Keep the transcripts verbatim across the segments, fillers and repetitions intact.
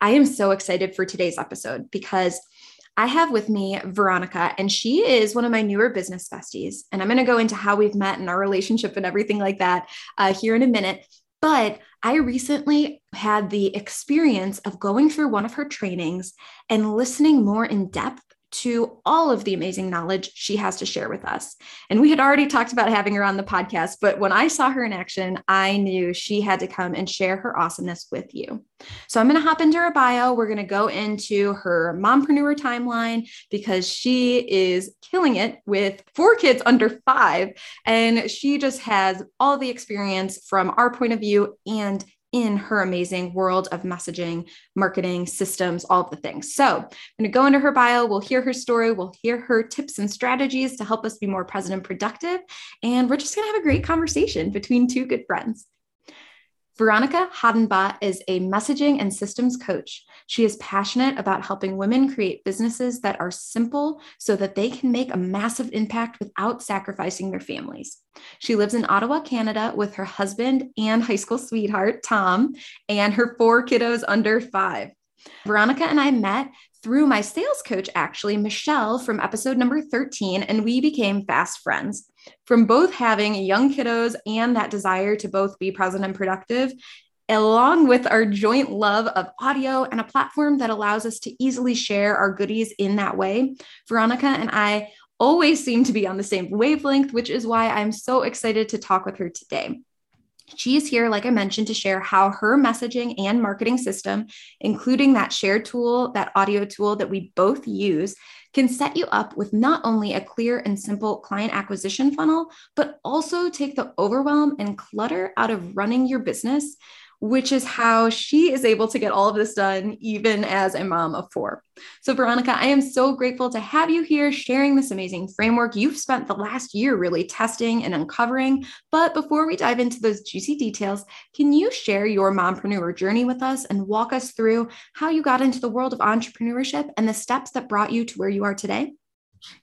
I am so excited for today's episode because I have with me Veronica, and she is one of my newer business besties. And I'm going to go into how we've met and our relationship and everything like that uh, here in a minute. But I recently had the experience of going through one of her trainings and listening more in depth to all of the amazing knowledge she has to share with us. And we had already talked about having her on the podcast, but when I saw her in action, I knew she had to come and share her awesomeness with you. So I'm going to hop into her bio. We're going to go into her mompreneur timeline because she is killing it with four kids under five. And she just has all the experience from our point of view and in her amazing world of messaging, marketing, systems, all of the things. So I'm going to go into her bio. We'll hear her story. We'll hear her tips and strategies to help us be more present and productive. And we're just going to have a great conversation between two good friends. Veronica Hadenbach is a messaging and systems coach. She is passionate about helping women create businesses that are simple so that they can make a massive impact without sacrificing their families. She lives in Ottawa, Canada with her husband and high school sweetheart, Tom, and her four kiddos under five. Veronica and I met through my sales coach, actually, Michelle, from episode number thirteen, and we became fast friends. From both having young kiddos and that desire to both be present and productive, along with our joint love of audio and a platform that allows us to easily share our goodies in that way, Veronica and I always seem to be on the same wavelength, which is why I'm so excited to talk with her today. She is here, like I mentioned, to share how her messaging and marketing system, including that share tool, that audio tool that we both use, can set you up with not only a clear and simple client acquisition funnel, but also take the overwhelm and clutter out of running your business, which is how she is able to get all of this done, even as a mom of four. So Veronica, I am so grateful to have you here sharing this amazing framework you've spent the last year really testing and uncovering. But before we dive into those juicy details, can you share your mompreneur journey with us and walk us through how you got into the world of entrepreneurship and the steps that brought you to where you are today?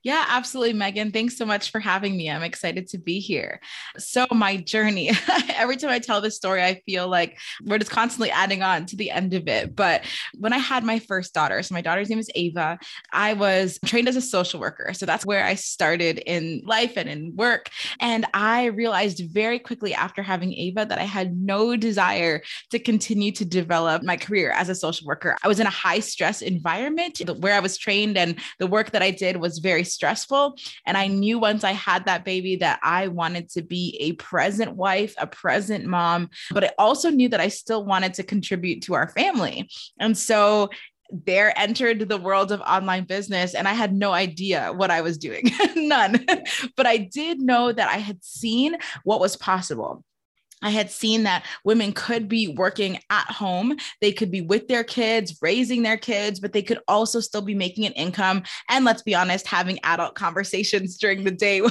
Yeah, absolutely. Megan, thanks so much for having me. I'm excited to be here. So my journey, every time I tell this story, I feel like we're just constantly adding on to the end of it. But when I had my first daughter, so my daughter's name is Ava, I was trained as a social worker. So that's where I started in life and in work. And I realized very quickly after having Ava that I had no desire to continue to develop my career as a social worker. I was in a high stress environment where I was trained, and the work that I did was very very stressful. And I knew once I had that baby that I wanted to be a present wife, a present mom, but I also knew that I still wanted to contribute to our family. And so there entered the world of online business, and I had no idea what I was doing, none, but I did know that I had seen what was possible. I had seen that women could be working at home. They could be with their kids, raising their kids, but they could also still be making an income. And let's be honest, having adult conversations during the day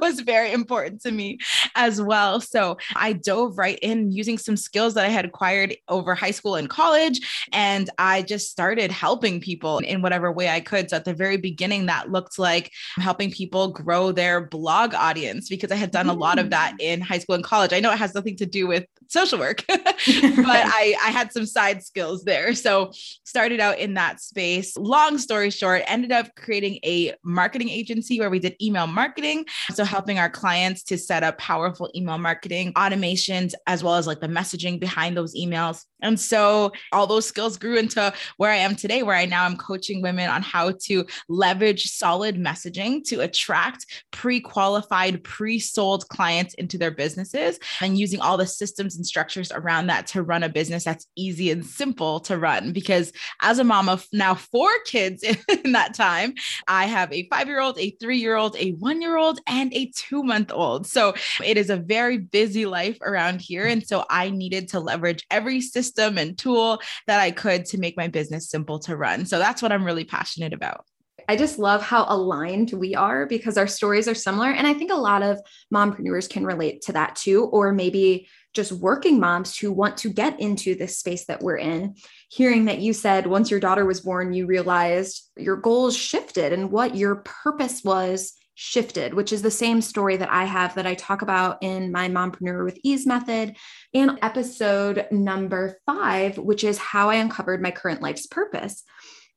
was very important to me as well. So I dove right in using some skills that I had acquired over high school and college. And I just started helping people in whatever way I could. So at the very beginning, that looked like helping people grow their blog audience, because I had done a lot of that in high school and college. I know it has nothing to do with social work, but I, I had some side skills there. So started out in that space. Long story short, ended up creating a marketing agency where we did email marketing. So helping our clients to set up powerful email marketing automations, as well as like the messaging behind those emails. And so all those skills grew into where I am today, where I now am coaching women on how to leverage solid messaging to attract pre-qualified, pre-sold clients into their businesses, and using all the systems and structures around that to run a business that's easy and simple to run. Because as a mom of now four kids in that time, I have a five-year-old, a three-year-old, a one-year-old, and a two-month-old. So it is a very busy life around here. And so I needed to leverage every system system and tool that I could to make my business simple to run. So that's what I'm really passionate about. I just love how aligned we are because our stories are similar. And I think a lot of mompreneurs can relate to that too, or maybe just working moms who want to get into this space that we're in. Hearing that you said once your daughter was born, you realized your goals shifted and what your purpose was shifted, which is the same story that I have that I talk about in my Mompreneur with Ease method and episode number five, which is how I uncovered my current life's purpose.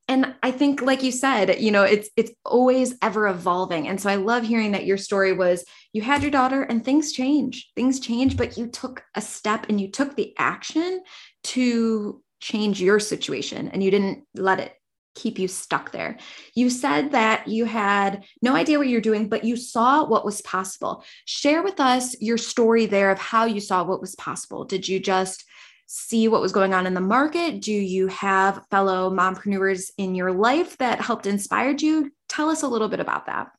And I think, like you said, you know, it's, it's always ever evolving. And so I love hearing that your story was you had your daughter and things change, things change, but you took a step and you took the action to change your situation and you didn't let it keep you stuck there. You said that you had no idea what you're doing, but you saw what was possible. Share with us your story there of how you saw what was possible. Did you just see what was going on in the market? Do you have fellow mompreneurs in your life that helped inspired you? Tell us a little bit about that.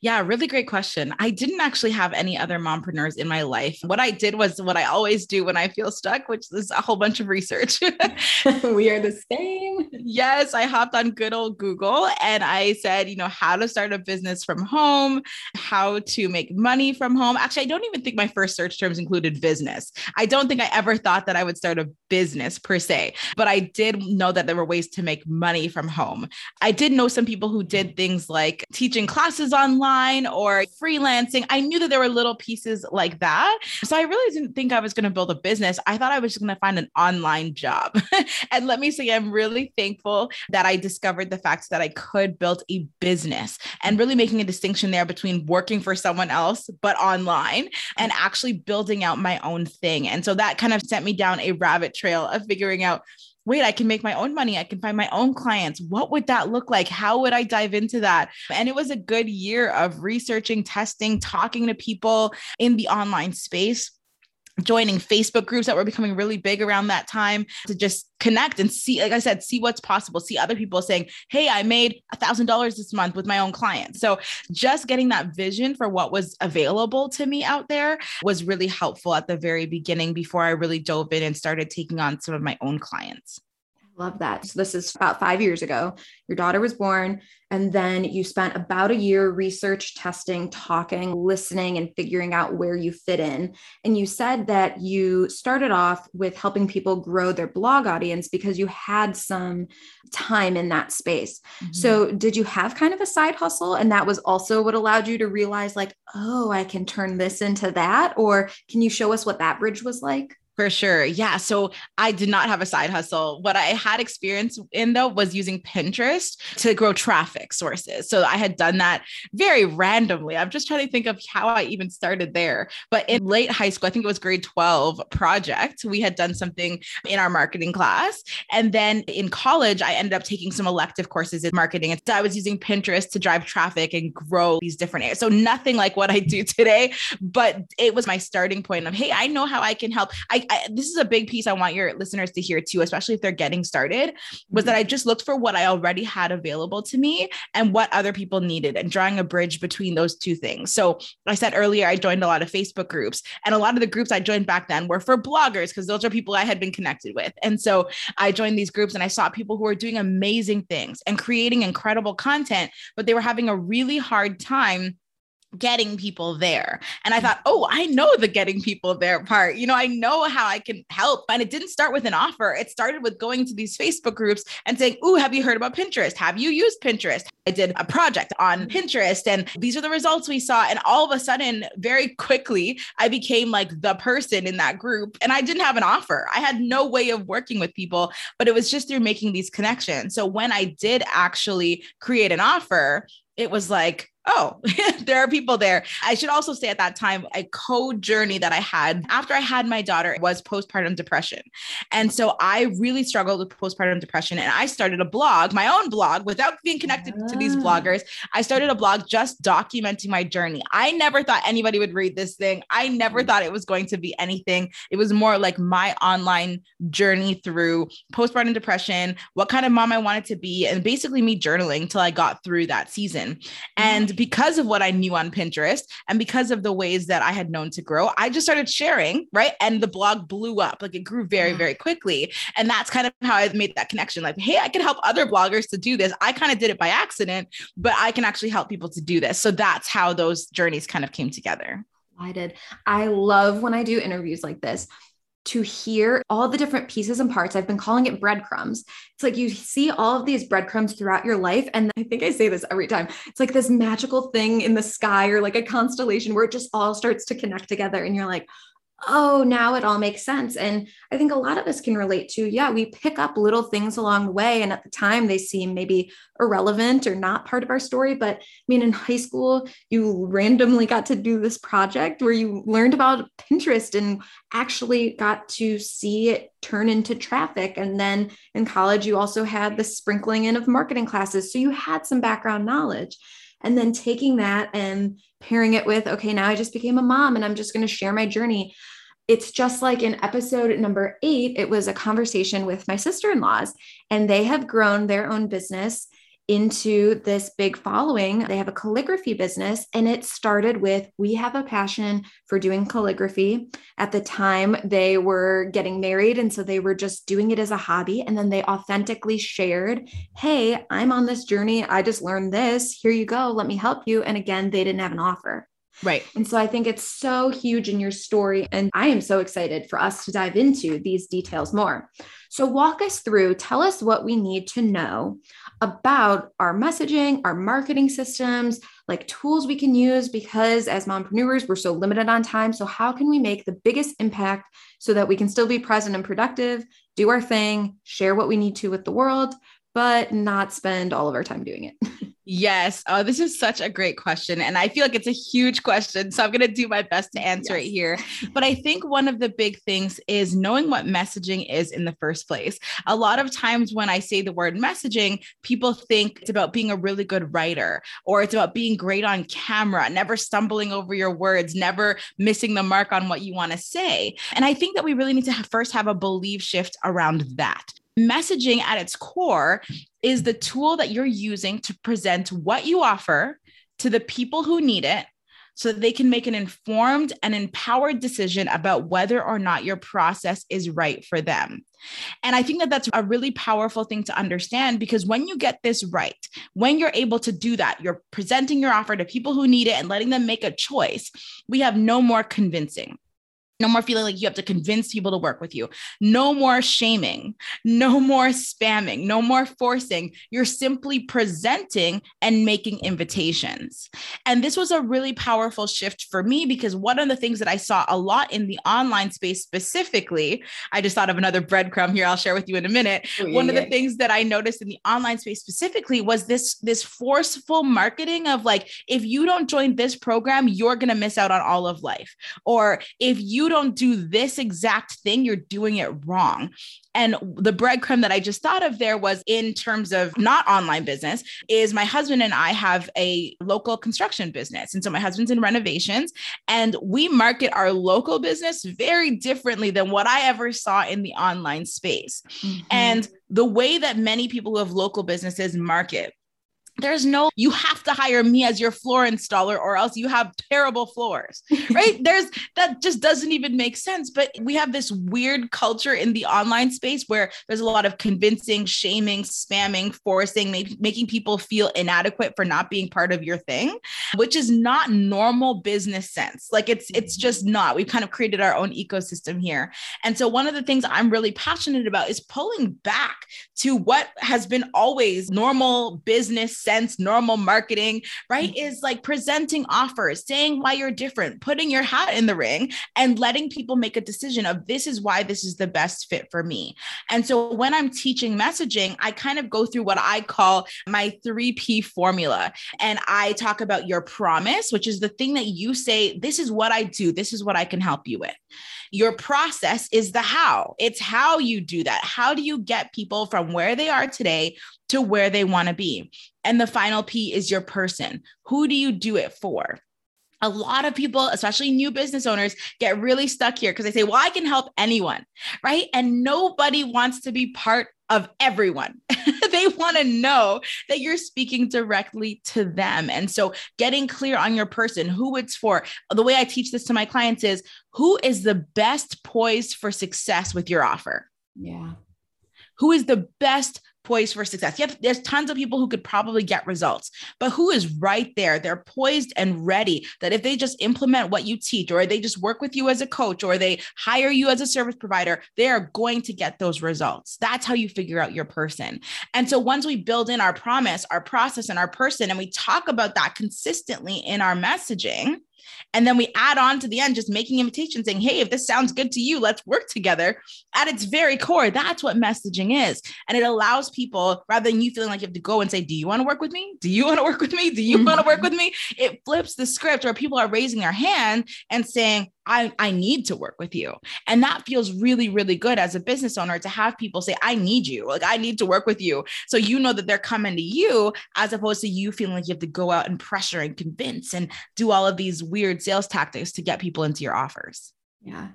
Yeah, really great question. I didn't actually have any other mompreneurs in my life. What I did was what I always do when I feel stuck, which is a whole bunch of research. We are the same. Yes, I hopped on good old Google and I said, you know, how to start a business from home, how to make money from home. Actually, I don't even think my first search terms included business. I don't think I ever thought that I would start a business per se, but I did know that there were ways to make money from home. I did know some people who did things like teaching classes online or freelancing. I knew that there were little pieces like that. So I really didn't think I was going to build a business. I thought I was just going to find an online job. And let me say, I'm really thankful that I discovered the fact that I could build a business and really making a distinction there between working for someone else, but online and actually building out my own thing. And so that kind of sent me down a rabbit trail of figuring out, wait, I can make my own money. I can find my own clients. What would that look like? How would I dive into that? And it was a good year of researching, testing, talking to people in the online space, joining Facebook groups that were becoming really big around that time to just connect and see, like I said, see what's possible, see other people saying, hey, I made one thousand dollars this month with my own clients. So just getting that vision for what was available to me out there was really helpful at the very beginning before I really dove in and started taking on some of my own clients. Love that. So this is about five years ago. Your daughter was born, and then you spent about a year research, testing, talking, listening, and figuring out where you fit in. And you said that you started off with helping people grow their blog audience because you had some time in that space. Mm-hmm. So did you have kind of a side hustle? And that was also what allowed you to realize like, oh, I can turn this into that? Or can you show us what that bridge was like? For sure. Yeah. So I did not have a side hustle. What I had experience in though was using Pinterest to grow traffic sources. So I had done that very randomly. I'm just trying to think of how I even started there. But in late high school, I think it was grade twelve project, we had done something in our marketing class. And then in college, I ended up taking some elective courses in marketing. And so I was using Pinterest to drive traffic and grow these different areas. So nothing like what I do today, but it was my starting point of, hey, I know how I can help. I I, this is a big piece I want your listeners to hear too, especially if they're getting started, was that I just looked for what I already had available to me and what other people needed and drawing a bridge between those two things. So I said earlier, I joined a lot of Facebook groups, and a lot of the groups I joined back then were for bloggers because those are people I had been connected with. And so I joined these groups and I saw people who were doing amazing things and creating incredible content, but they were having a really hard time getting people there. And I thought, oh, I know the getting people there part. You know, I know how I can help. And it didn't start with an offer. It started with going to these Facebook groups and saying, oh, have you heard about Pinterest? Have you used Pinterest? I did a project on Pinterest and these are the results we saw. And all of a sudden, very quickly, I became like the person in that group. And I didn't have an offer. I had no way of working with people, but it was just through making these connections. So when I did actually create an offer, it was like, oh, there are people there. I should also say at that time, a co-journey that I had after I had my daughter was postpartum depression. And so I really struggled with postpartum depression. And I started a blog, my own blog, without being connected yeah. to these bloggers. I started a blog just documenting my journey. I never thought anybody would read this thing. I never thought it was going to be anything. It was more like my online journey through postpartum depression, what kind of mom I wanted to be, and basically me journaling till I got through that season. And because of what I knew on Pinterest and because of the ways that I had known to grow, I just started sharing, right? And the blog blew up. Like it grew very, very quickly. And that's kind of how I made that connection. Like, hey, I can help other bloggers to do this. I kind of did it by accident, but I can actually help people to do this. So that's how those journeys kind of came together. I did. I love when I do interviews like this to hear all the different pieces and parts. I've been calling it breadcrumbs. It's like you see all of these breadcrumbs throughout your life. And I think I say this every time. It's like this magical thing in the sky or like a constellation where it just all starts to connect together. And you're like, oh, now it all makes sense. And I think a lot of us can relate to, yeah, we pick up little things along the way. And at the time they seem maybe irrelevant or not part of our story. But I mean, in high school, you randomly got to do this project where you learned about Pinterest and actually got to see it turn into traffic. And then in college, you also had the sprinkling in of marketing classes. So you had some background knowledge. And then taking that and pairing it with, okay, now I just became a mom and I'm just going to share my journey. It's just like in episode number eight, it was a conversation with my sister-in-laws, and they have grown their own business into this big following. They have a calligraphy business, and it started with, we have a passion for doing calligraphy. At the time they were getting married, and so they were just doing it as a hobby. And then they authentically shared, hey, I'm on this journey. I just learned this. Here you go. Let me help you. And again, they didn't have an offer. Right. And so I think it's so huge in your story. And I am so excited for us to dive into these details more. So walk us through, tell us what we need to know about our messaging, our marketing systems, like tools we can use, because as mompreneurs, we're so limited on time. So how can we make the biggest impact so that we can still be present and productive, do our thing, share what we need to with the world, but not spend all of our time doing it? Yes. Oh, this is such a great question. And I feel like it's a huge question. So I'm going to do my best to answer yes. it here. But I think one of the big things is knowing what messaging is in the first place. A lot of times when I say the word messaging, people think it's about being a really good writer, or it's about being great on camera, never stumbling over your words, never missing the mark on what you want to say. And I think that we really need to first have a belief shift around that. Messaging at its core is the tool that you're using to present what you offer to the people who need it, so that they can make an informed and empowered decision about whether or not your process is right for them. And I think that that's a really powerful thing to understand, because when you get this right, when you're able to do that, you're presenting your offer to people who need it and letting them make a choice. We have no more convincing. No more feeling like you have to convince people to work with you. No more shaming, no more spamming, no more forcing. You're simply presenting and making invitations. And this was a really powerful shift for me, because one of the things that I saw a lot in the online space specifically, I just thought of another breadcrumb here I'll share with you in a minute. Oh, yeah, one of yeah. the things that I noticed in the online space specifically was this, this forceful marketing of like, if you don't join this program, you're going to miss out on all of life. Or if you You don't do this exact thing, you're doing it wrong. And the breadcrumb that I just thought of there was, in terms of not online business, is my husband and I have a local construction business. And so my husband's in renovations, and we market our local business very differently than what I ever saw in the online space. Mm-hmm. And the way that many people who have local businesses market, there's no, you have to hire me as your floor installer or else you have terrible floors, right? There's, that just doesn't even make sense. But we have this weird culture in the online space where there's a lot of convincing, shaming, spamming, forcing, make, making people feel inadequate for not being part of your thing, which is not normal business sense. Like it's, it's just not, we've kind of created our own ecosystem here. And so one of the things I'm really passionate about is pulling back to what has been always normal business sense, normal marketing, right? Mm-hmm. Is like presenting offers, saying why you're different, putting your hat in the ring, and letting people make a decision of, this is why this is the best fit for me. And so when I'm teaching messaging, I kind of go through what I call my three P formula. And I talk about your promise, which is the thing that you say, this is what I do, this is what I can help you with. Your process is the how. It's how you do that. How do you get people from where they are today to where they want to be? And the final P is your person. Who do you do it for? A lot of people, especially new business owners, get really stuck here because they say, well, I can help anyone, right? And nobody wants to be part of everyone. They want to know that you're speaking directly to them. And so getting clear on your person, who it's for. The way I teach this to my clients is, who is the best poised for success with your offer? Yeah. Who is the best poised for success? Yep, there's tons of people who could probably get results, but who is right there? They're poised and ready that if they just implement what you teach, or they just work with you as a coach, or they hire you as a service provider, they are going to get those results. That's how you figure out your person. And so once we build in our promise, our process, and our person, and we talk about that consistently in our messaging, and then we add on to the end, just making invitations saying, hey, if this sounds good to you, let's work together. At its very core, that's what messaging is. And it allows people, rather than you feeling like you have to go and say, do you want to work with me? Do you want to work with me? Do you want to work with me? It flips the script where people are raising their hand and saying, I, I need to work with you. And that feels really, really good as a business owner to have people say, I need you. Like, I need to work with you. So you know that they're coming to you, as opposed to you feeling like you have to go out and pressure and convince and do all of these weird sales tactics to get people into your offers. Yeah.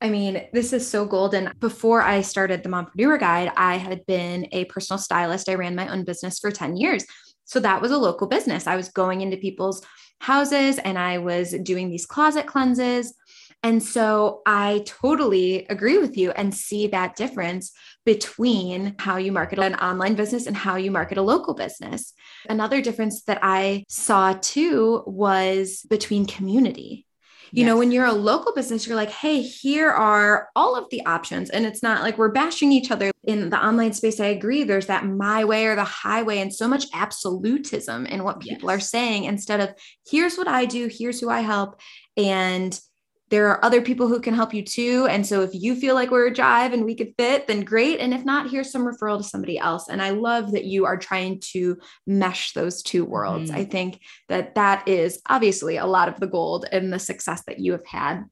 I mean, this is so golden. Before I started the Mompreneur Guide, I had been a personal stylist. I ran my own business for ten years. So that was a local business. I was going into people's houses and I was doing these closet cleanses. And so I totally agree with you and see that difference between how you market an online business and how you market a local business. Another difference that I saw too was between community. You yes. know, when you're a local business, you're like, hey, here are all of the options. And it's not like we're bashing each other. In the online space, I agree. There's that my way or the highway and so much absolutism in what people yes. are saying, instead of here's what I do, here's who I help. And there are other people who can help you too. And so if you feel like we're a jive and we could fit, then great. And if not, here's some referral to somebody else. And I love that you are trying to mesh those two worlds. Mm-hmm. I think that that is obviously a lot of the gold and the success that you have had.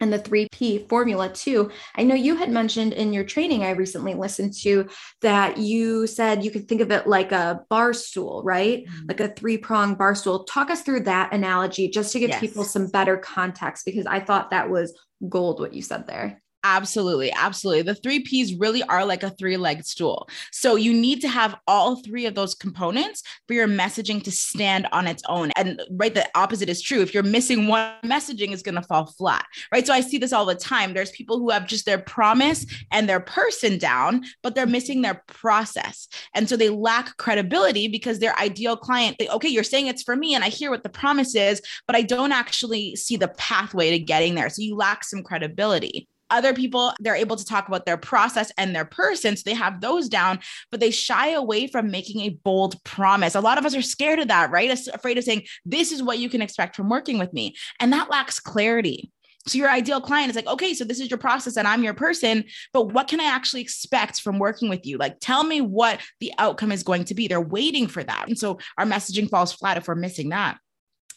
And the three P formula too. I know you had mentioned in your training I recently listened to that you said you could think of it like a bar stool, right? Mm-hmm. Like a three-prong bar stool. Talk us through that analogy just to give yes. people some better context, because I thought that was gold what you said there. Absolutely. Absolutely. The three P's really are like a three-legged stool. So you need to have all three of those components for your messaging to stand on its own. And right, the opposite is true. If you're missing one, messaging is going to fall flat, right? So I see this all the time. There's people who have just their promise and their person down, but they're missing their process. And so they lack credibility because their ideal client, they, okay, you're saying it's for me and I hear what the promise is, but I don't actually see the pathway to getting there. So you lack some credibility. Other people, they're able to talk about their process and their person. So they have those down, but they shy away from making a bold promise. A lot of us are scared of that, right? Afraid of saying, this is what you can expect from working with me. And that lacks clarity. So your ideal client is like, okay, so this is your process and I'm your person, but what can I actually expect from working with you? Like, tell me what the outcome is going to be. They're waiting for that. And so our messaging falls flat if we're missing that.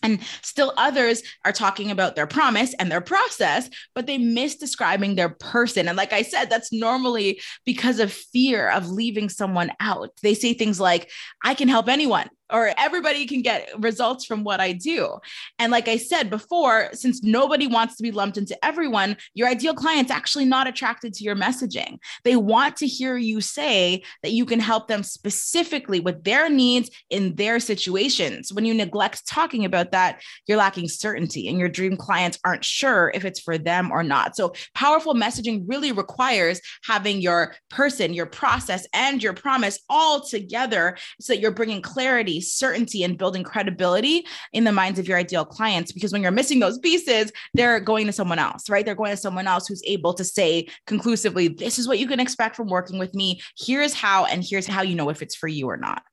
And still others are talking about their promise and their process, but they miss describing their person. And like I said, that's normally because of fear of leaving someone out. They say things like, I can help anyone, or everybody can get results from what I do. And like I said before, since nobody wants to be lumped into everyone, your ideal client's actually not attracted to your messaging. They want to hear you say that you can help them specifically with their needs in their situations. When you neglect talking about that, you're lacking certainty and your dream clients aren't sure if it's for them or not. So powerful messaging really requires having your person, your process, and your promise all together so that you're bringing clarity, certainty, and building credibility in the minds of your ideal clients. Because when you're missing those pieces, they're going to someone else, right? They're going to someone else who's able to say conclusively, this is what you can expect from working with me. Here's how, and here's how you know if it's for you or not.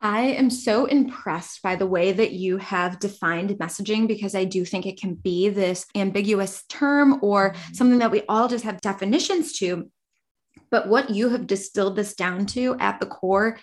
I am so impressed by the way that you have defined messaging, because I do think it can be this ambiguous term or something that we all just have definitions to. But what you have distilled this down to at the core,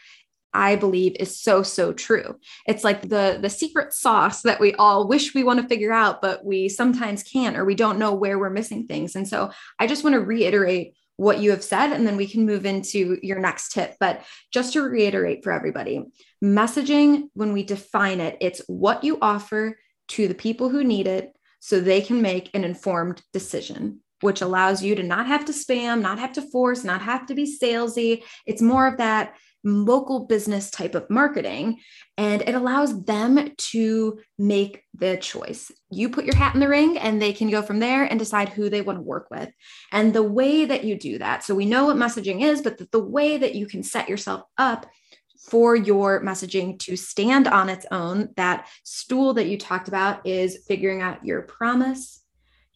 I believe is so, so true. It's like the, the secret sauce that we all wish we want to figure out, but we sometimes can't, or we don't know where we're missing things. And so I just want to reiterate what you have said, and then we can move into your next tip. But just to reiterate for everybody, messaging, when we define it, it's what you offer to the people who need it so they can make an informed decision, which allows you to not have to spam, not have to force, not have to be salesy. It's more of that local business type of marketing, and it allows them to make the choice. You put your hat in the ring and they can go from there and decide who they want to work with. And the way that you do that, so we know what messaging is, but the, the way that you can set yourself up for your messaging to stand on its own, that stool that you talked about, is figuring out your promise,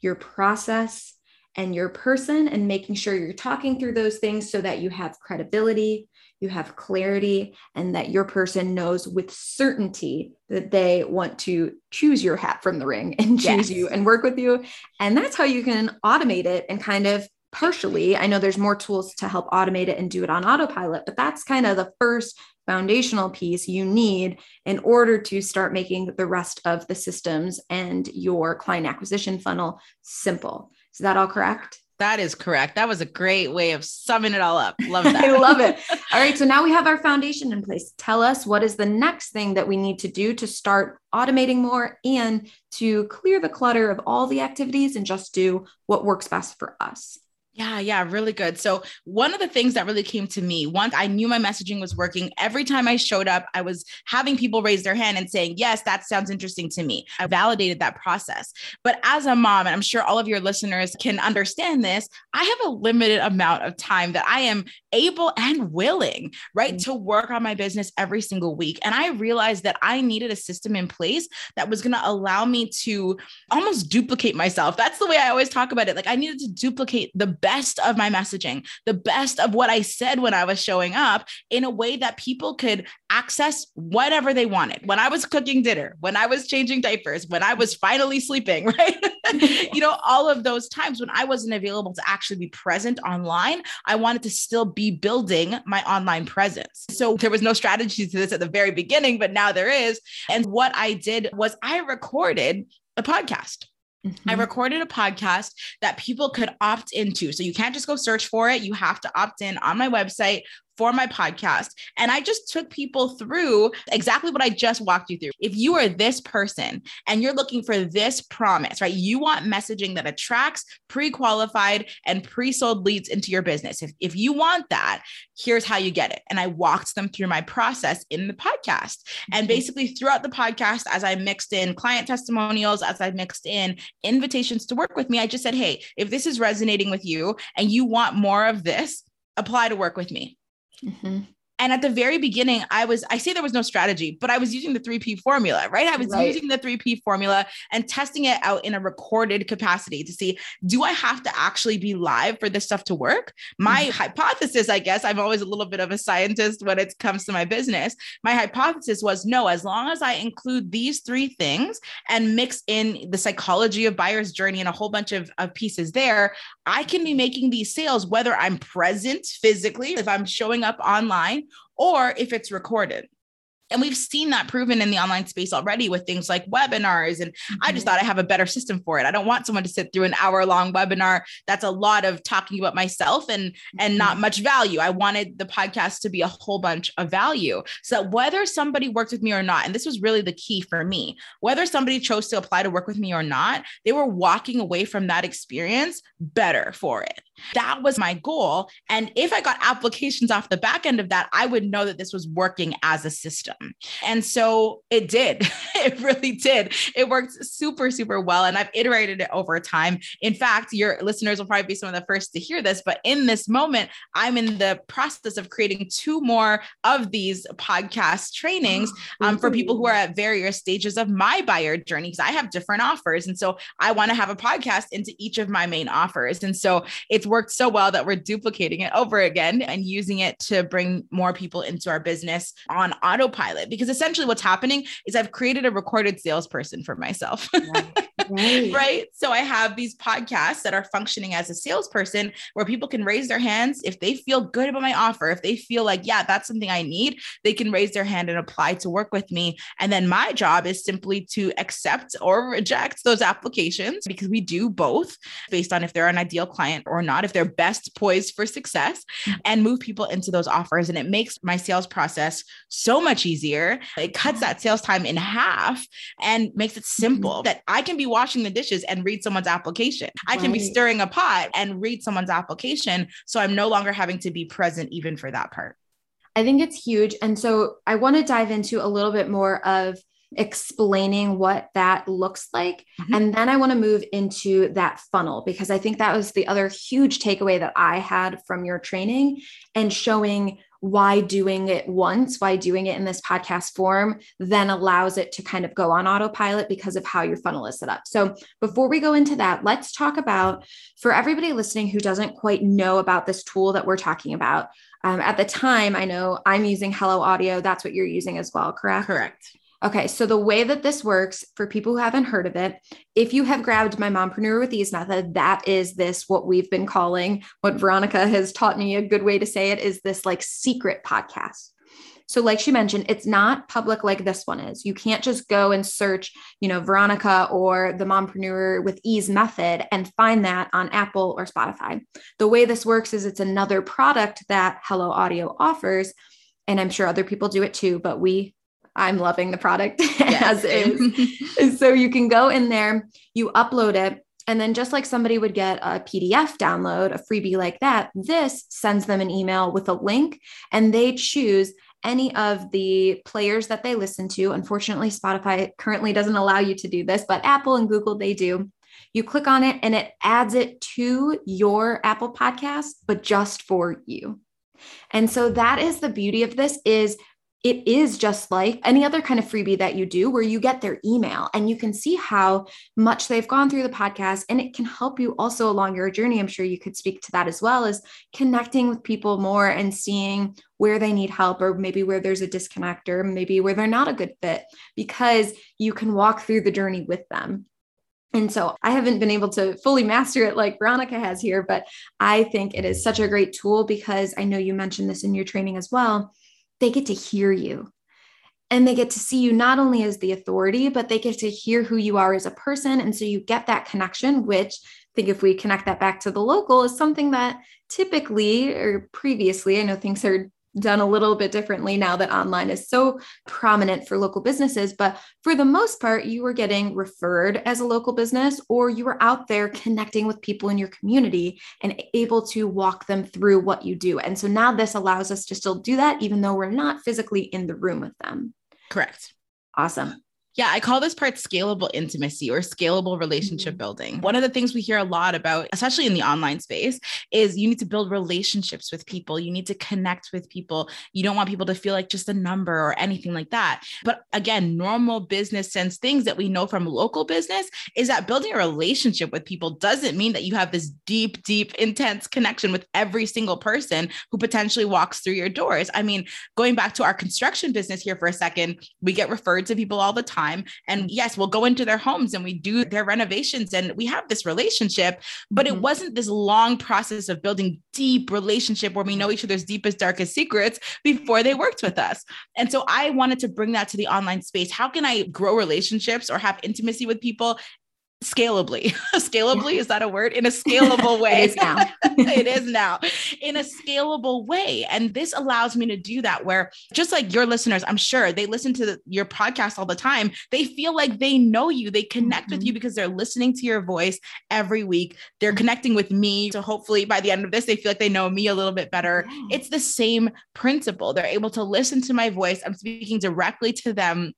your process, and your person, and making sure you're talking through those things so that you have credibility, you have clarity, and that your person knows with certainty that they want to choose your hat from the ring and choose yes. you and work with you. And that's how you can automate it and kind of partially, I know there's more tools to help automate it and do it on autopilot, but that's kind of the first foundational piece you need in order to start making the rest of the systems and your client acquisition funnel simple. Is that all correct? That is correct. That was a great way of summing it all up. Love that. I love it. All right. So now we have our foundation in place. Tell us, what is the next thing that we need to do to start automating more and to clear the clutter of all the activities and just do what works best for us? Yeah, yeah, really good. So one of the things that really came to me, once I knew my messaging was working, every time I showed up, I was having people raise their hand and saying, yes, that sounds interesting to me. I validated that process. But as a mom, and I'm sure all of your listeners can understand this, I have a limited amount of time that I am able and willing, right, mm-hmm. to work on my business every single week. And I realized that I needed a system in place that was going to allow me to almost duplicate myself. That's the way I always talk about it. Like I needed to duplicate the best of my messaging, the best of what I said when I was showing up, in a way that people could access whatever they wanted. When I was cooking dinner, when I was changing diapers, when I was finally sleeping, right? You know, all of those times when I wasn't available to actually be present online, I wanted to still be building my online presence. So there was no strategy to this at the very beginning, but now there is. And what I did was I recorded a podcast. Mm-hmm. I recorded a podcast that people could opt into. So you can't just go search for it. You have to opt in on my website for my podcast. And I just took people through exactly what I just walked you through. If you are this person and you're looking for this promise, right? You want messaging that attracts pre-qualified and pre-sold leads into your business. If, if you want that, here's how you get it. And I walked them through my process in the podcast. And basically throughout the podcast, as I mixed in client testimonials, as I mixed in invitations to work with me, I just said, hey, if this is resonating with you and you want more of this, apply to work with me. Mm-hmm. And at the very beginning, I was, I say there was no strategy, but I was using the three P formula, right? I was right. using the three P formula and testing it out in a recorded capacity to see, do I have to actually be live for this stuff to work? My mm-hmm. hypothesis, I guess, I'm always a little bit of a scientist when it comes to my business. My hypothesis was no, as long as I include these three things and mix in the psychology of buyer's journey and a whole bunch of, of pieces there, I can be making these sales, whether I'm present physically, if I'm showing up online, or if it's recorded. And we've seen that proven in the online space already with things like webinars. And mm-hmm. I just thought I have a better system for it. I don't want someone to sit through an hour long webinar. That's a lot of talking about myself and, mm-hmm. and not much value. I wanted the podcast to be a whole bunch of value, so that whether somebody worked with me or not, and this was really the key for me, whether somebody chose to apply to work with me or not, they were walking away from that experience better for it. That was my goal. And if I got applications off the back end of that, I would know that this was working as a system. And so it did. It really did. It worked super, super well. And I've iterated it over time. In fact, your listeners will probably be some of the first to hear this, but in this moment, I'm in the process of creating two more of these podcast trainings um, for people who are at various stages of my buyer journey, because I have different offers. And so I want to have a podcast into each of my main offers. And so it's worked so well that we're duplicating it over again and using it to bring more people into our business on autopilot, because essentially what's happening is I've created a recorded salesperson for myself. Right. Right. Right. So I have these podcasts that are functioning as a salesperson where people can raise their hands. If they feel good about my offer, if they feel like, yeah, that's something I need, they can raise their hand and apply to work with me. And then my job is simply to accept or reject those applications, because we do both based on if they're an ideal client or not. not, if they're best poised for success, and move people into those offers. And it makes my sales process so much easier. It cuts that sales time in half and makes it simple that I can be washing the dishes and read someone's application. I can be stirring a pot and read someone's application. So I'm no longer having to be present even for that part. I think it's huge. And so I want to dive into a little bit more of explaining what that looks like. Mm-hmm. And then I want to move into that funnel, because I think that was the other huge takeaway that I had from your training, and showing why doing it once, why doing it in this podcast form then allows it to kind of go on autopilot because of how your funnel is set up. So before we go into that, let's talk about, for everybody listening who doesn't quite know about this tool that we're talking about, um, at the time, I know I'm using Hello Audio. That's what you're using as well, correct? Correct. Okay. So the way that this works, for people who haven't heard of it, if you have grabbed my Mompreneur with Ease method, that is this, what we've been calling, what Veronica has taught me, a good way to say it is this like secret podcast. So like she mentioned, it's not public like this one is. You can't just go and search, you know, Veronica or the Mompreneur with Ease method and find that on Apple or Spotify. The way this works is it's another product that Hello Audio offers. And I'm sure other people do it too, but we I'm loving the product yes. as is. So you can go in there, you upload it. And then just like somebody would get a P D F download, a freebie like that, this sends them an email with a link, and they choose any of the players that they listen to. Unfortunately, Spotify currently doesn't allow you to do this, but Apple and Google, they do. You click on it and it adds it to your Apple podcast, but just for you. And so that is the beauty of this, is it is just like any other kind of freebie that you do, where you get their email and you can see how much they've gone through the podcast. And it can help you also along your journey. I'm sure you could speak to that as well, as connecting with people more and seeing where they need help, or maybe where there's a disconnect, or maybe where they're not a good fit, because you can walk through the journey with them. And so I haven't been able to fully master it like Veronica has here, but I think it is such a great tool, because I know you mentioned this in your training as well. They get to hear you, and they get to see you not only as the authority, but they get to hear who you are as a person. And so you get that connection, which I think, if we connect that back to the local, is something that typically, or previously, I know things are done a little bit differently now that online is so prominent for local businesses. But for the most part, you were getting referred as a local business, or you were out there connecting with people in your community and able to walk them through what you do. And so now this allows us to still do that, even though we're not physically in the room with them. Correct. Awesome. Yeah, I call this part scalable intimacy, or scalable relationship mm-hmm. building. One of the things we hear a lot about, especially in the online space, is you need to build relationships with people. You need to connect with people. You don't want people to feel like just a number or anything like that. But again, normal business sense, things that we know from local business, is that building a relationship with people doesn't mean that you have this deep, deep, intense connection with every single person who potentially walks through your doors. I mean, going back to our construction business here for a second, we get referred to people all the time. And yes, we'll go into their homes and we do their renovations and we have this relationship, but it wasn't this long process of building deep relationship where we know each other's deepest, darkest secrets before they worked with us. And so I wanted to bring that to the online space. How can I grow relationships or have intimacy with people scalably? Scalably, yeah. Is that a word? In a scalable way. It is now. It is now. In a scalable way. And this allows me to do that, where just like your listeners, I'm sure they listen to the, your podcast all the time. They feel like they know you. They connect mm-hmm. with you because they're listening to your voice every week. They're mm-hmm. connecting with me. So hopefully by the end of this, they feel like they know me a little bit better. Yeah. It's the same principle. They're able to listen to my voice. I'm speaking directly to them.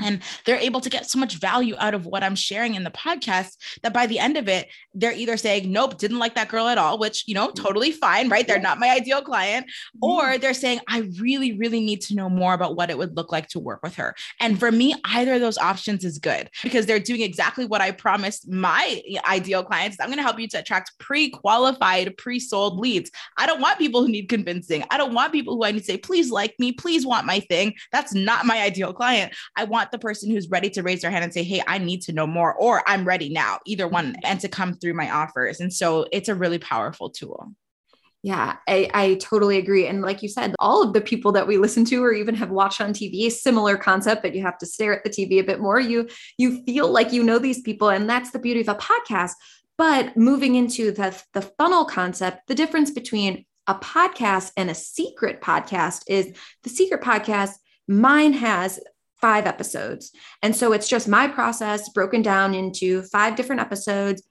And they're able to get so much value out of what I'm sharing in the podcast that by the end of it, they're either saying, nope, didn't like that girl at all, which, you know, totally fine, right? They're not my ideal client. Or they're saying, I really, really need to know more about what it would look like to work with her. And for me, either of those options is good, because they're doing exactly what I promised my ideal clients. I'm going to help you to attract pre-qualified, pre-sold leads. I don't want people who need convincing. I don't want people who I need to say, please like me, please want my thing. That's not my ideal client. I want the person who's ready to raise their hand and say, hey, I need to know more, or I'm ready now, either one, and to come through my offers. And so it's a really powerful tool. Yeah, I, I totally agree. And like you said, all of the people that we listen to or even have watched on T V, similar concept, but you have to stare at the T V a bit more. You, you feel like you know these people, and that's the beauty of a podcast. But moving into the, the funnel concept, the difference between a podcast and a secret podcast is the secret podcast, mine has five episodes. And so it's just my process broken down into five different episodes.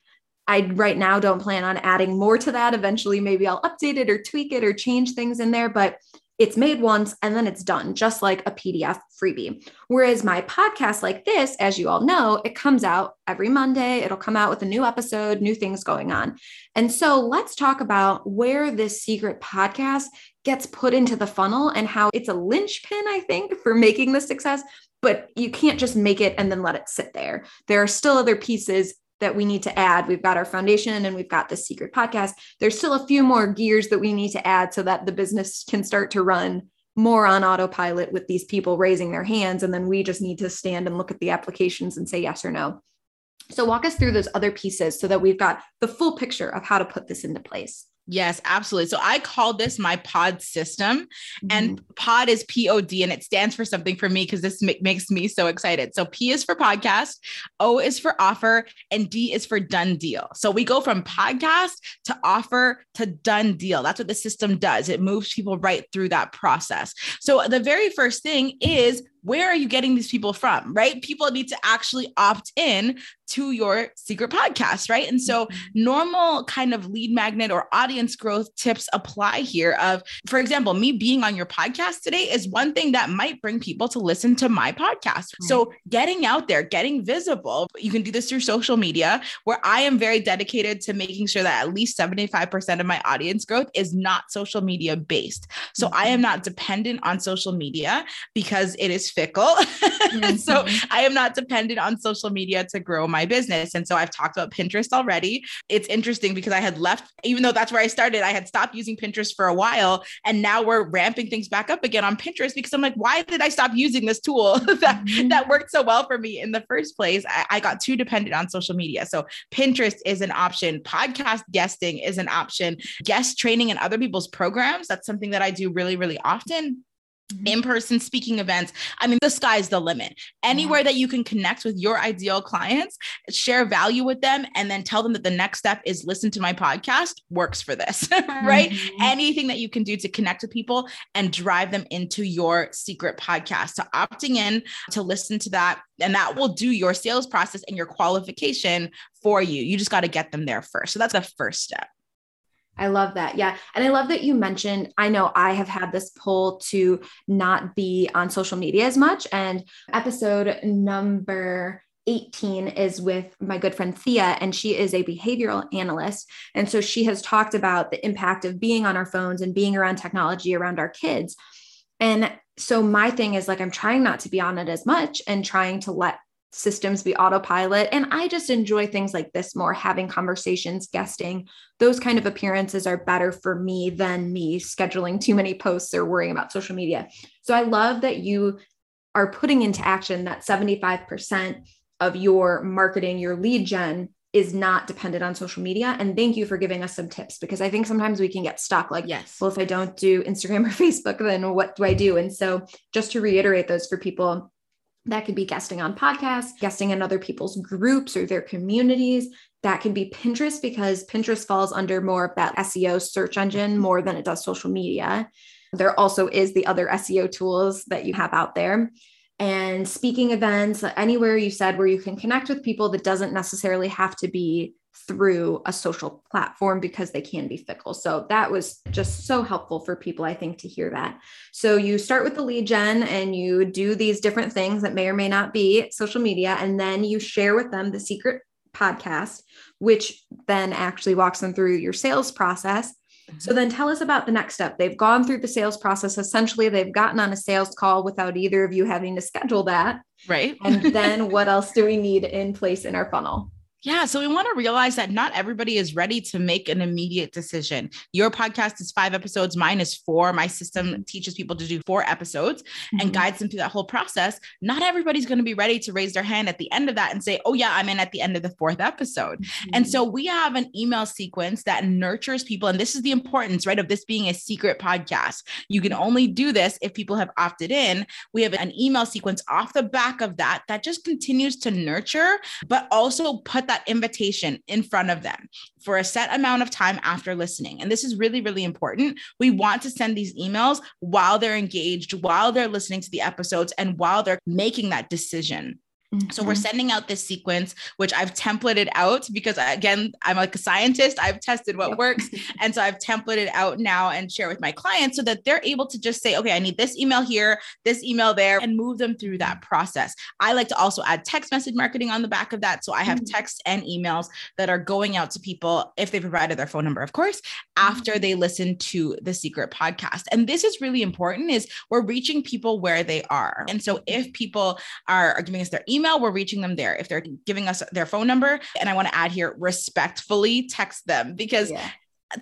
I right now don't plan on adding more to that. Eventually, maybe I'll update it or tweak it or change things in there, but it's made once and then it's done, just like a P D F freebie. Whereas my podcast like this, as you all know, it comes out every Monday. It'll come out with a new episode, new things going on. And so let's talk about where this secret podcast gets put into the funnel and how it's a linchpin, I think, for making this success, but you can't just make it and then let it sit there. There are still other pieces that we need to add. We've got our foundation and we've got the secret podcast. There's still a few more gears that we need to add so that the business can start to run more on autopilot with these people raising their hands. And then we just need to stand and look at the applications and say yes or no. So walk us through those other pieces so that we've got the full picture of how to put this into place. Yes, absolutely. So I call this my pod system, mm-hmm. and pod is P O D, and it stands for something for me because this m- makes me so excited. So P is for podcast, O is for offer, and D is for done deal. So we go from podcast to offer to done deal. That's what the system does. It moves people right through that process. So the very first thing is, where are you getting these people from, right? People need to actually opt in to your secret podcast, right? And so normal kind of lead magnet or audience growth tips apply here of, for example, me being on your podcast today is one thing that might bring people to listen to my podcast. So getting out there, getting visible, you can do this through social media, where I am very dedicated to making sure that at least seventy-five percent of my audience growth is not social media based. So I am not dependent on social media because it is fickle. Mm-hmm. So I am not dependent on social media to grow my business. And so I've talked about Pinterest already. It's interesting because I had left, even though that's where I started, I had stopped using Pinterest for a while. And now we're ramping things back up again on Pinterest because I'm like, why did I stop using this tool that, mm-hmm. that worked so well for me in the first place? I, I got too dependent on social media. So Pinterest is an option. Podcast guesting is an option. Guest training in other people's programs. That's something that I do really, really often. In-person speaking events. I mean, the sky's the limit. Anywhere that you can connect with your ideal clients, share value with them, and then tell them that the next step is listen to my podcast works for this, right? Mm-hmm. Anything that you can do to connect with people and drive them into your secret podcast. So opting in to listen to that, and that will do your sales process and your qualification for you. You just got to get them there first. So that's the first step. I love that. Yeah. And I love that you mentioned, I know I have had this pull to not be on social media as much. And episode number eighteen is with my good friend Thea, and she is a behavioral analyst. And so she has talked about the impact of being on our phones and being around technology around our kids. And so my thing is like, I'm trying not to be on it as much and trying to let systems be autopilot. And I just enjoy things like this more, having conversations, guesting, those kind of appearances are better for me than me scheduling too many posts or worrying about social media. So I love that you are putting into action that seventy-five percent of your marketing, your lead gen is not dependent on social media. And thank you for giving us some tips, because I think sometimes we can get stuck like, yes, well, if I don't do Instagram or Facebook, then what do I do? And so just to reiterate those for people, that could be guesting on podcasts, guesting in other people's groups or their communities. That could be Pinterest, because Pinterest falls under more of that S E O search engine more than it does social media. There also is the other S E O tools that you have out there. And speaking events, anywhere you said where you can connect with people that doesn't necessarily have to be through a social platform, because they can be fickle. So that was just so helpful for people, I think, to hear that. So you start with the lead gen and you do these different things that may or may not be social media. And then you share with them the secret podcast, which then actually walks them through your sales process. So then tell us about the next step. They've gone through the sales process. Essentially, they've gotten on a sales call without either of you having to schedule that. Right. And then what else do we need in place in our funnel? Yeah. So we want to realize that not everybody is ready to make an immediate decision. Your podcast is five episodes. Mine is four. My system teaches people to do four episodes mm-hmm. and guides them through that whole process. Not everybody's going to be ready to raise their hand at the end of that and say, oh yeah, I'm in at the end of the fourth episode. Mm-hmm. And so we have an email sequence that nurtures people. And this is the importance, right, of this being a secret podcast. You can only do this if people have opted in. We have an email sequence off the back of that, that just continues to nurture, but also put that that invitation in front of them for a set amount of time after listening. And this is really, really important. We want to send these emails while they're engaged, while they're listening to the episodes, and while they're making that decision. So we're sending out this sequence, which I've templated out because, again, I'm like a scientist. I've tested what works. And so I've templated out now and share with my clients so that they're able to just say, okay, I need this email here, this email there, and move them through that process. I like to also add text message marketing on the back of that. So I have texts and emails that are going out to people if they provided their phone number, of course, after they listen to the Secret Podcast. And this is really important, is we're reaching people where they are. And so if people are, are giving us their email, we're reaching them there. If they're giving us their phone number, and I want to add here, respectfully text them, because yeah.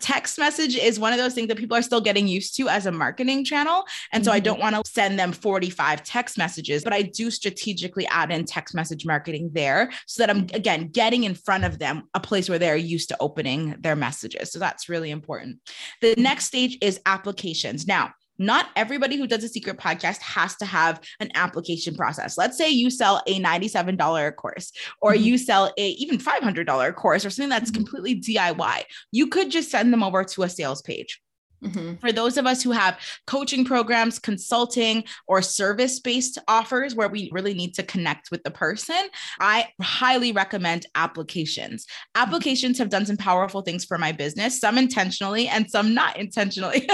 text message is one of those things that people are still getting used to as a marketing channel. And so mm-hmm. I don't want to send them forty-five text messages, but I do strategically add in text message marketing there so that I'm, again, getting in front of them a place where they're used to opening their messages. So that's really important. The next stage is applications. Now, not everybody who does a Secret Podcast has to have an application process. Let's say you sell a ninety-seven dollars course, or mm-hmm. you sell a even five hundred dollars course, or something that's mm-hmm. completely D I Y. You could just send them over to a sales page. Mm-hmm. For those of us who have coaching programs, consulting, or service-based offers where we really need to connect with the person, I highly recommend applications. Applications have done some powerful things for my business, some intentionally and some not intentionally.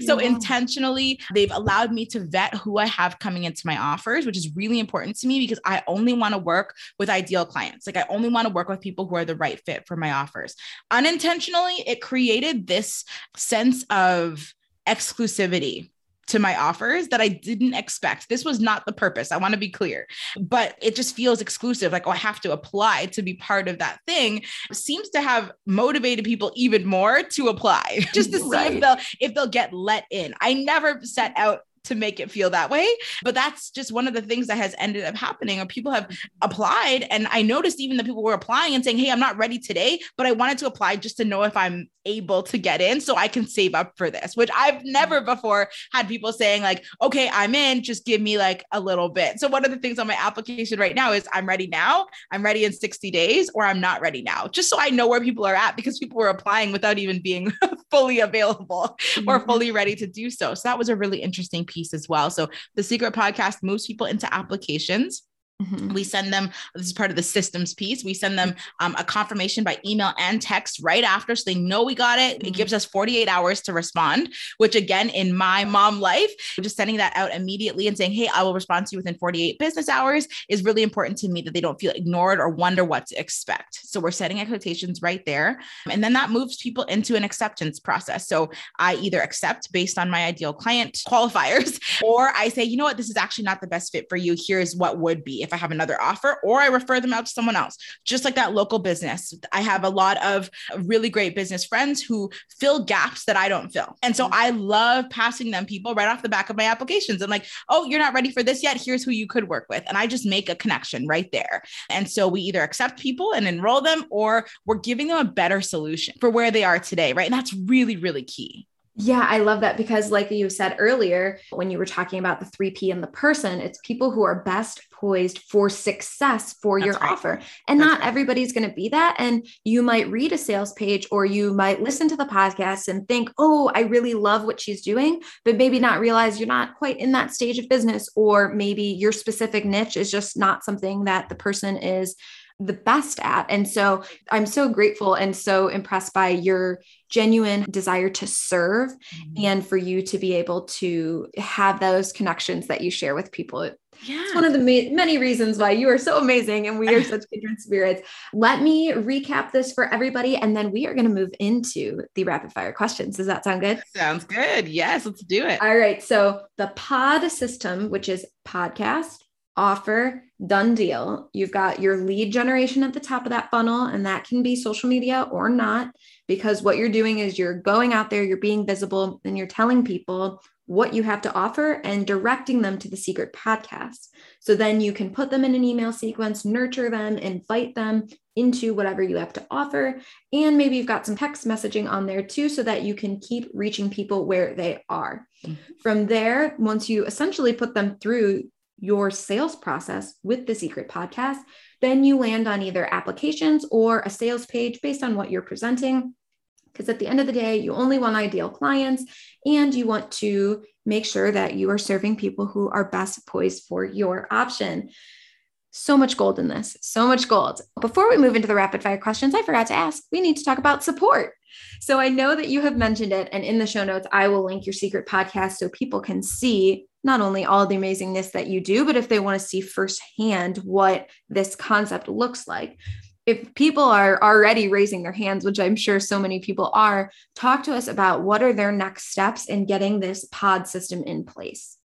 So yeah. intentionally, they've allowed me to vet who I have coming into my offers, which is really important to me because I only want to work with ideal clients. Like I only want to work with people who are the right fit for my offers. Unintentionally, it created this sense of of exclusivity to my offers that I didn't expect. This was not the purpose. I want to be clear, but it just feels exclusive. Like, oh, I have to apply to be part of that thing. It seems to have motivated people even more to apply just to see right. if they'll, if they'll get let in. I never set out to make it feel that way. But that's just one of the things that has ended up happening, or people have applied. And I noticed even the people were applying and saying, hey, I'm not ready today, but I wanted to apply just to know if I'm able to get in so I can save up for this, which I've never before had people saying like, okay, I'm in, just give me like a little bit. So one of the things on my application right now is I'm ready now, I'm ready in sixty days, or I'm not ready now, just so I know where people are at, because people were applying without even being fully available mm-hmm. or fully ready to do so. So that was a really interesting piece piece as well. So the Secret Podcast moves people into applications. Mm-hmm. We send them, this is part of the systems piece. We send them um, a confirmation by email and text right after. So they know we got it. Mm-hmm. It gives us forty-eight hours to respond, which again, in my mom life, just sending that out immediately and saying, hey, I will respond to you within forty-eight business hours is really important to me, that they don't feel ignored or wonder what to expect. So we're setting expectations right there. And then that moves people into an acceptance process. So I either accept based on my ideal client qualifiers, or I say, you know what, this is actually not the best fit for you. Here's what would be if I have another offer, or I refer them out to someone else, just like that local business. I have a lot of really great business friends who fill gaps that I don't fill. And so I love passing them people right off the back of my applications. I'm like, oh, you're not ready for this yet. Here's who you could work with. And I just make a connection right there. And so we either accept people and enroll them, or we're giving them a better solution for where they are today. Right. And that's really, really key. Yeah, I love that, because like you said earlier, when you were talking about the three P and the person, it's people who are best poised for success for That's your right. offer. And That's not right. everybody's going to be that. And you might read a sales page, or you might listen to the podcast and think, oh, I really love what she's doing, but maybe not realize you're not quite in that stage of business, or maybe your specific niche is just not something that the person is the best at. And so I'm so grateful and so impressed by your genuine desire to serve mm-hmm. and for you to be able to have those connections that you share with people. Yeah. It's one of the ma- many reasons why you are so amazing and we are such kindred spirits. Let me recap this for everybody, and then we are going to move into the rapid fire questions. Does that sound good? Sounds good. Yes, let's do it. All right. So the pod system, which is podcast, offer, done deal. You've got your lead generation at the top of that funnel, and that can be social media or not, because what you're doing is you're going out there, you're being visible, and you're telling people what you have to offer and directing them to the Secret Podcast. So then you can put them in an email sequence, nurture them, invite them into whatever you have to offer. And maybe you've got some text messaging on there too, so that you can keep reaching people where they are. Mm-hmm. From there, once you essentially put them through your sales process with the Secret Podcast, then you land on either applications or a sales page based on what you're presenting. Because at the end of the day, you only want ideal clients and you want to make sure that you are serving people who are best poised for your option. So much gold in this, so much gold. Before we move into the rapid fire questions, I forgot to ask, we need to talk about support. So I know that you have mentioned it, and in the show notes, I will link your secret podcast so people can see not only all the amazingness that you do, but if they want to see firsthand what this concept looks like. If people are already raising their hands, which I'm sure so many people are, talk to us about what are their next steps in getting this pod system in place.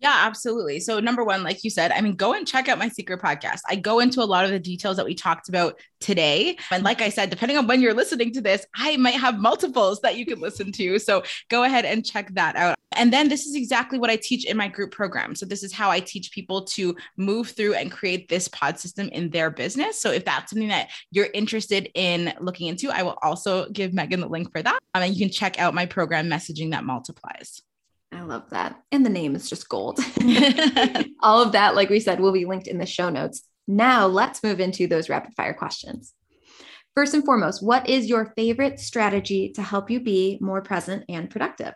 Yeah, absolutely. So number one, like you said, I mean, go and check out my secret podcast. I go into a lot of the details that we talked about today. And like I said, depending on when you're listening to this, I might have multiples that you can listen to. So go ahead and check that out. And then this is exactly what I teach in my group program. So this is how I teach people to move through and create this pod system in their business. So if that's something that you're interested in looking into, I will also give Megan the link for that. Um, and you can check out my program, Messaging That Multiplies. I love that. And the name is just gold. All of that, like we said, will be linked in the show notes. Now let's move into those rapid fire questions. First and foremost, what is your favorite strategy to help you be more present and productive?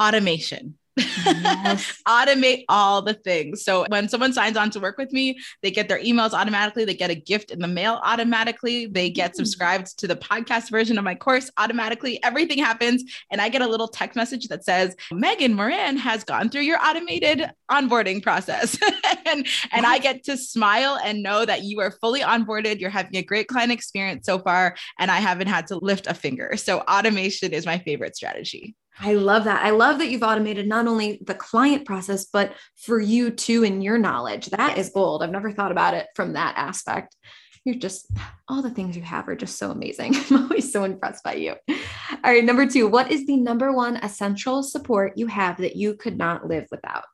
Automation. Yes. Automate all the things. So when someone signs on to work with me, they get their emails automatically. They get a gift in the mail automatically. They get subscribed to the podcast version of my course automatically. Everything happens. And I get a little text message that says, Megan Moran has gone through your automated onboarding process. and, and I get to smile and know that you are fully onboarded. You're having a great client experience so far. And I haven't had to lift a finger. So automation is my favorite strategy. I love that. I love that you've automated not only the client process, but for you too, in your knowledge. That is gold. I've never thought about it from that aspect. You're just, all the things you have are just so amazing. I'm always so impressed by you. All right. Number two, what is the number one essential support you have that you could not live without?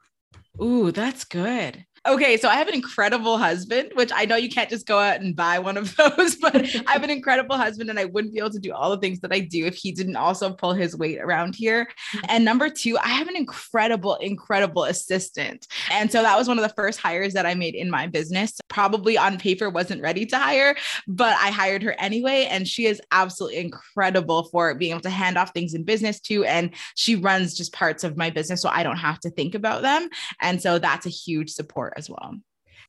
Ooh, that's good. Okay. So I have an incredible husband, which I know you can't just go out and buy one of those, but I have an incredible husband and I wouldn't be able to do all the things that I do if he didn't also pull his weight around here. And number two, I have an incredible, incredible assistant. And so that was one of the first hires that I made in my business. Probably on paper wasn't ready to hire, but I hired her anyway. And she is absolutely incredible for being able to hand off things in business too. And she runs just parts of my business, so I don't have to think about them. And so that's a huge support as well.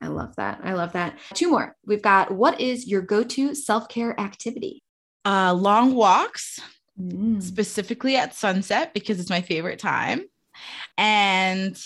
I love that. I love that. Two more. We've got, what is your go-to self-care activity? Uh, long walks, mm. specifically at sunset, because it's my favorite time, and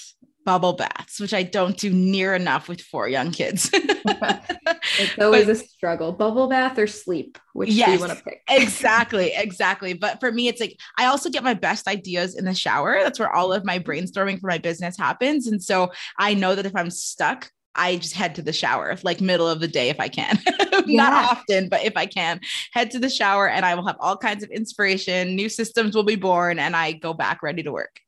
bubble baths, which I don't do near enough with four young kids. It's always but, a struggle. Bubble bath or sleep, which yes, do you want to pick? exactly. Exactly. But for me, it's like, I also get my best ideas in the shower. That's where all of my brainstorming for my business happens. And so I know that if I'm stuck, I just head to the shower, like middle of the day, if I can, not yeah. often, but if I can head to the shower, and I will have all kinds of inspiration. New systems will be born, and I go back ready to work.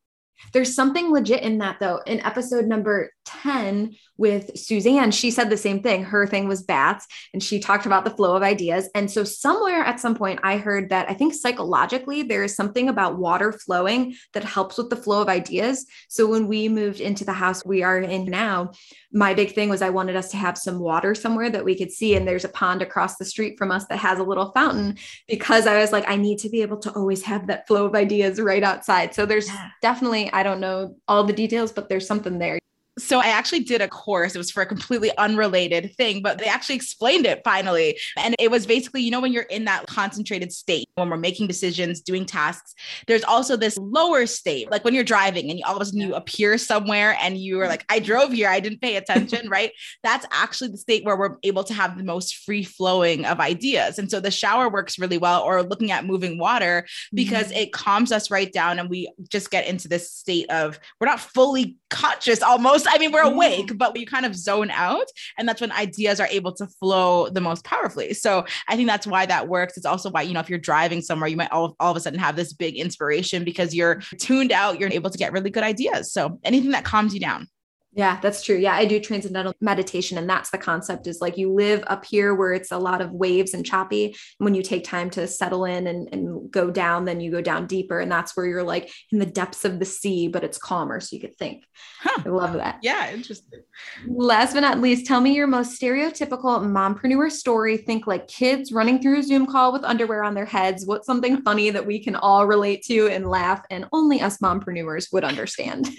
There's something legit in that though. In episode number ten with Suzanne, she said the same thing. Her thing was baths, and she talked about the flow of ideas. And so somewhere at some point I heard that I think psychologically there is something about water flowing that helps with the flow of ideas. So when we moved into the house we are in now, my big thing was I wanted us to have some water somewhere that we could see. And there's a pond across the street from us that has a little fountain, because I was like, I need to be able to always have that flow of ideas right outside. So there's yeah. definitely, I don't know all the details, but there's something there. So I actually did a course. It was for a completely unrelated thing, but they actually explained it finally. And it was basically, you know, when you're in that concentrated state, when we're making decisions, doing tasks, there's also this lower state, like when you're driving and you, all of a sudden you appear somewhere and you are like, I drove here. I didn't pay attention, right? That's actually the state where we're able to have the most free flowing of ideas. And so the shower works really well, or looking at moving water, because mm-hmm. it calms us right down. And we just get into this state of, we're not fully conscious almost. I mean, we're awake, but we kind of zone out, and that's when ideas are able to flow the most powerfully. So I think that's why that works. It's also why, you know, if you're driving somewhere, you might all, all of a sudden have this big inspiration because you're tuned out, you're able to get really good ideas. So anything that calms you down. Yeah, that's true. Yeah, I do transcendental meditation. And that's the concept, is like you live up here where it's a lot of waves and choppy. When you take time to settle in and, and go down, then you go down deeper. And that's where you're like in the depths of the sea, but it's calmer. So you could think. Huh. I love that. Yeah, interesting. Last but not least, tell me your most stereotypical mompreneur story. Think like kids running through a Zoom call with underwear on their heads. What's something funny that we can all relate to and laugh, and only us mompreneurs would understand?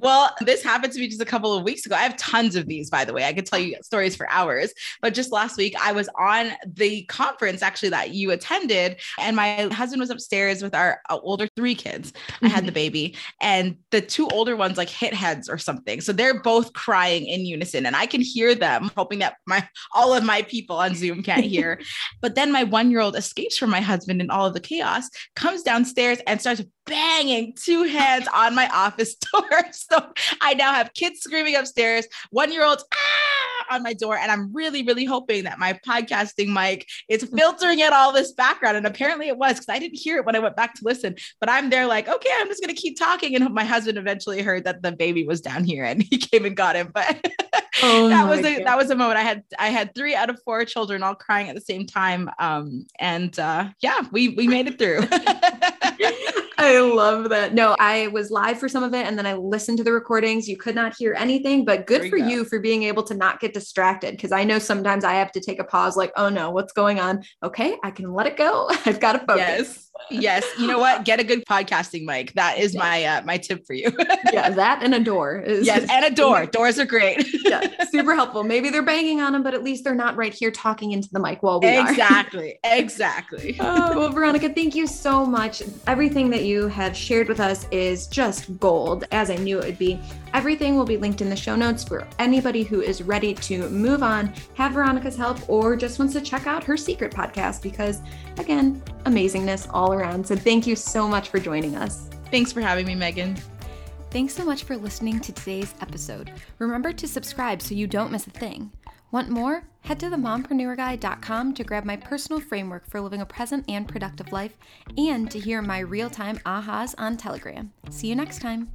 Well, this happened to me just a couple of weeks ago. I have tons of these, by the way. I could tell you stories for hours, but just last week I was on the conference actually that you attended, and my husband was upstairs with our older three kids. Mm-hmm. I had the baby, and the two older ones like hit heads or something. So they're both crying in unison, and I can hear them, hoping that my, all of my people on Zoom can't hear. But then my one-year-old escapes from my husband in all of the chaos, comes downstairs and starts banging two hands on my office door. So I now have kids screaming upstairs, one-year-olds ah, on my door. And I'm really, really hoping that my podcasting mic is filtering out all this background. And apparently it was, because I didn't hear it when I went back to listen, but I'm there like, okay, I'm just going to keep talking. And my husband eventually heard that the baby was down here and he came and got him. But oh that was, a, that was a moment. I had, I had three out of four children all crying at the same time. Um, and uh, yeah, we, we made it through. I love that. No, I was live for some of it, and then I listened to the recordings. You could not hear anything, but good for you for being able to not get distracted. 'Cause I know sometimes I have to take a pause, like, oh no, what's going on? Okay. I can let it go. I've got to focus. Yes. Yes. You know what? Get a good podcasting mic. That is my, uh, my tip for you. Yeah. That and a door. Is- yes. And a door. Doors are great. Yeah, super helpful. Maybe they're banging on them, but at least they're not right here talking into the mic while we exactly. are. Exactly. Exactly. Oh, well, Veronica, thank you so much. Everything that you have shared with us is just gold, as I knew it would be. Everything will be linked in the show notes for anybody who is ready to move on, have Veronica's help, or just wants to check out her secret podcast, because again, amazingness all around. So thank you so much for joining us. Thanks for having me, Megan. Thanks so much for listening to today's episode. Remember to subscribe so you don't miss a thing. Want more? Head to the mompreneur guide dot com to grab my personal framework for living a present and productive life, and to hear my real-time ahas on Telegram. See you next time.